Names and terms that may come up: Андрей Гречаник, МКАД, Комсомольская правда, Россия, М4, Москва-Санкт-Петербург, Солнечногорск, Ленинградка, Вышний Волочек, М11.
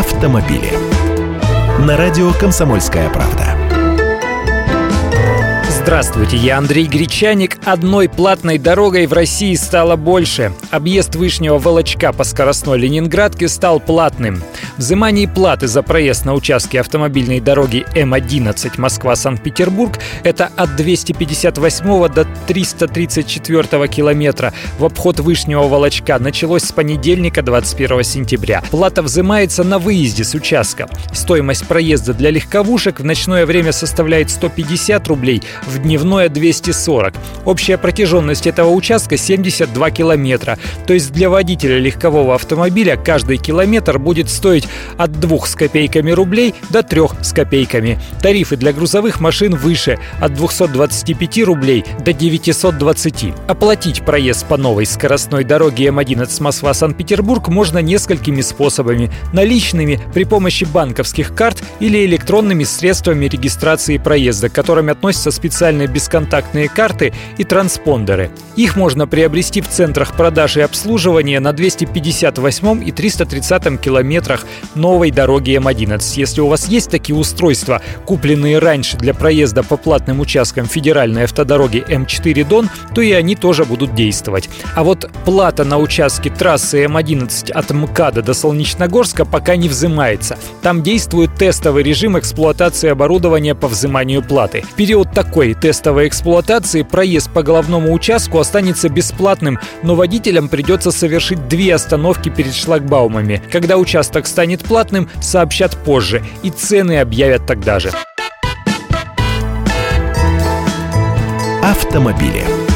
автомобили. На радио «Комсомольская правда». Здравствуйте, я Андрей Гречаник. Одной платной дорогой в России стало больше. Объезд Вышнего Волочка по скоростной Ленинградке стал платным. Взимание платы за проезд на участке автомобильной дороги М11 Москва-Санкт-Петербург – это от 258 до 334 километра в обход Вышнего Волочка началось с понедельника, 21 сентября. Плата взимается на выезде с участка. Стоимость проезда для легковушек в ночное время составляет 150 рублей, в дневное – 240. Общая протяженность этого участка – 72 километра. То есть для водителя легкового автомобиля каждый километр будет стоить от 2 с копейками рублей до 3 с копейками. Тарифы для грузовых машин выше – от 225 рублей до 920. Оплатить проезд по новой скоростной дороге М11 Москва-Санкт-Петербург можно несколькими способами – наличными, при помощи банковских карт или электронными средствами регистрации проезда, к которым относятся специальные бесконтактные карты и транспондеры. Их можно приобрести в центрах продаж и обслуживания на 258 и 330 километрах новой дороги М11. Если у вас есть такие устройства, купленные раньше для проезда по платным участкам федеральной автодороги М4 Дон, то и они тоже будут действовать. А вот плата на участке трассы М11 от МКАДа до Солнечногорска пока не взимается. Там действует тестовый режим эксплуатации оборудования по взиманию платы. В период такой тестовой эксплуатации проезд по головному участку останется бесплатным, но водителям придется совершить 2 остановки перед шлагбаумами. Когда участок станет платным, сообщат позже, и цены объявят тогда же. Автомобили.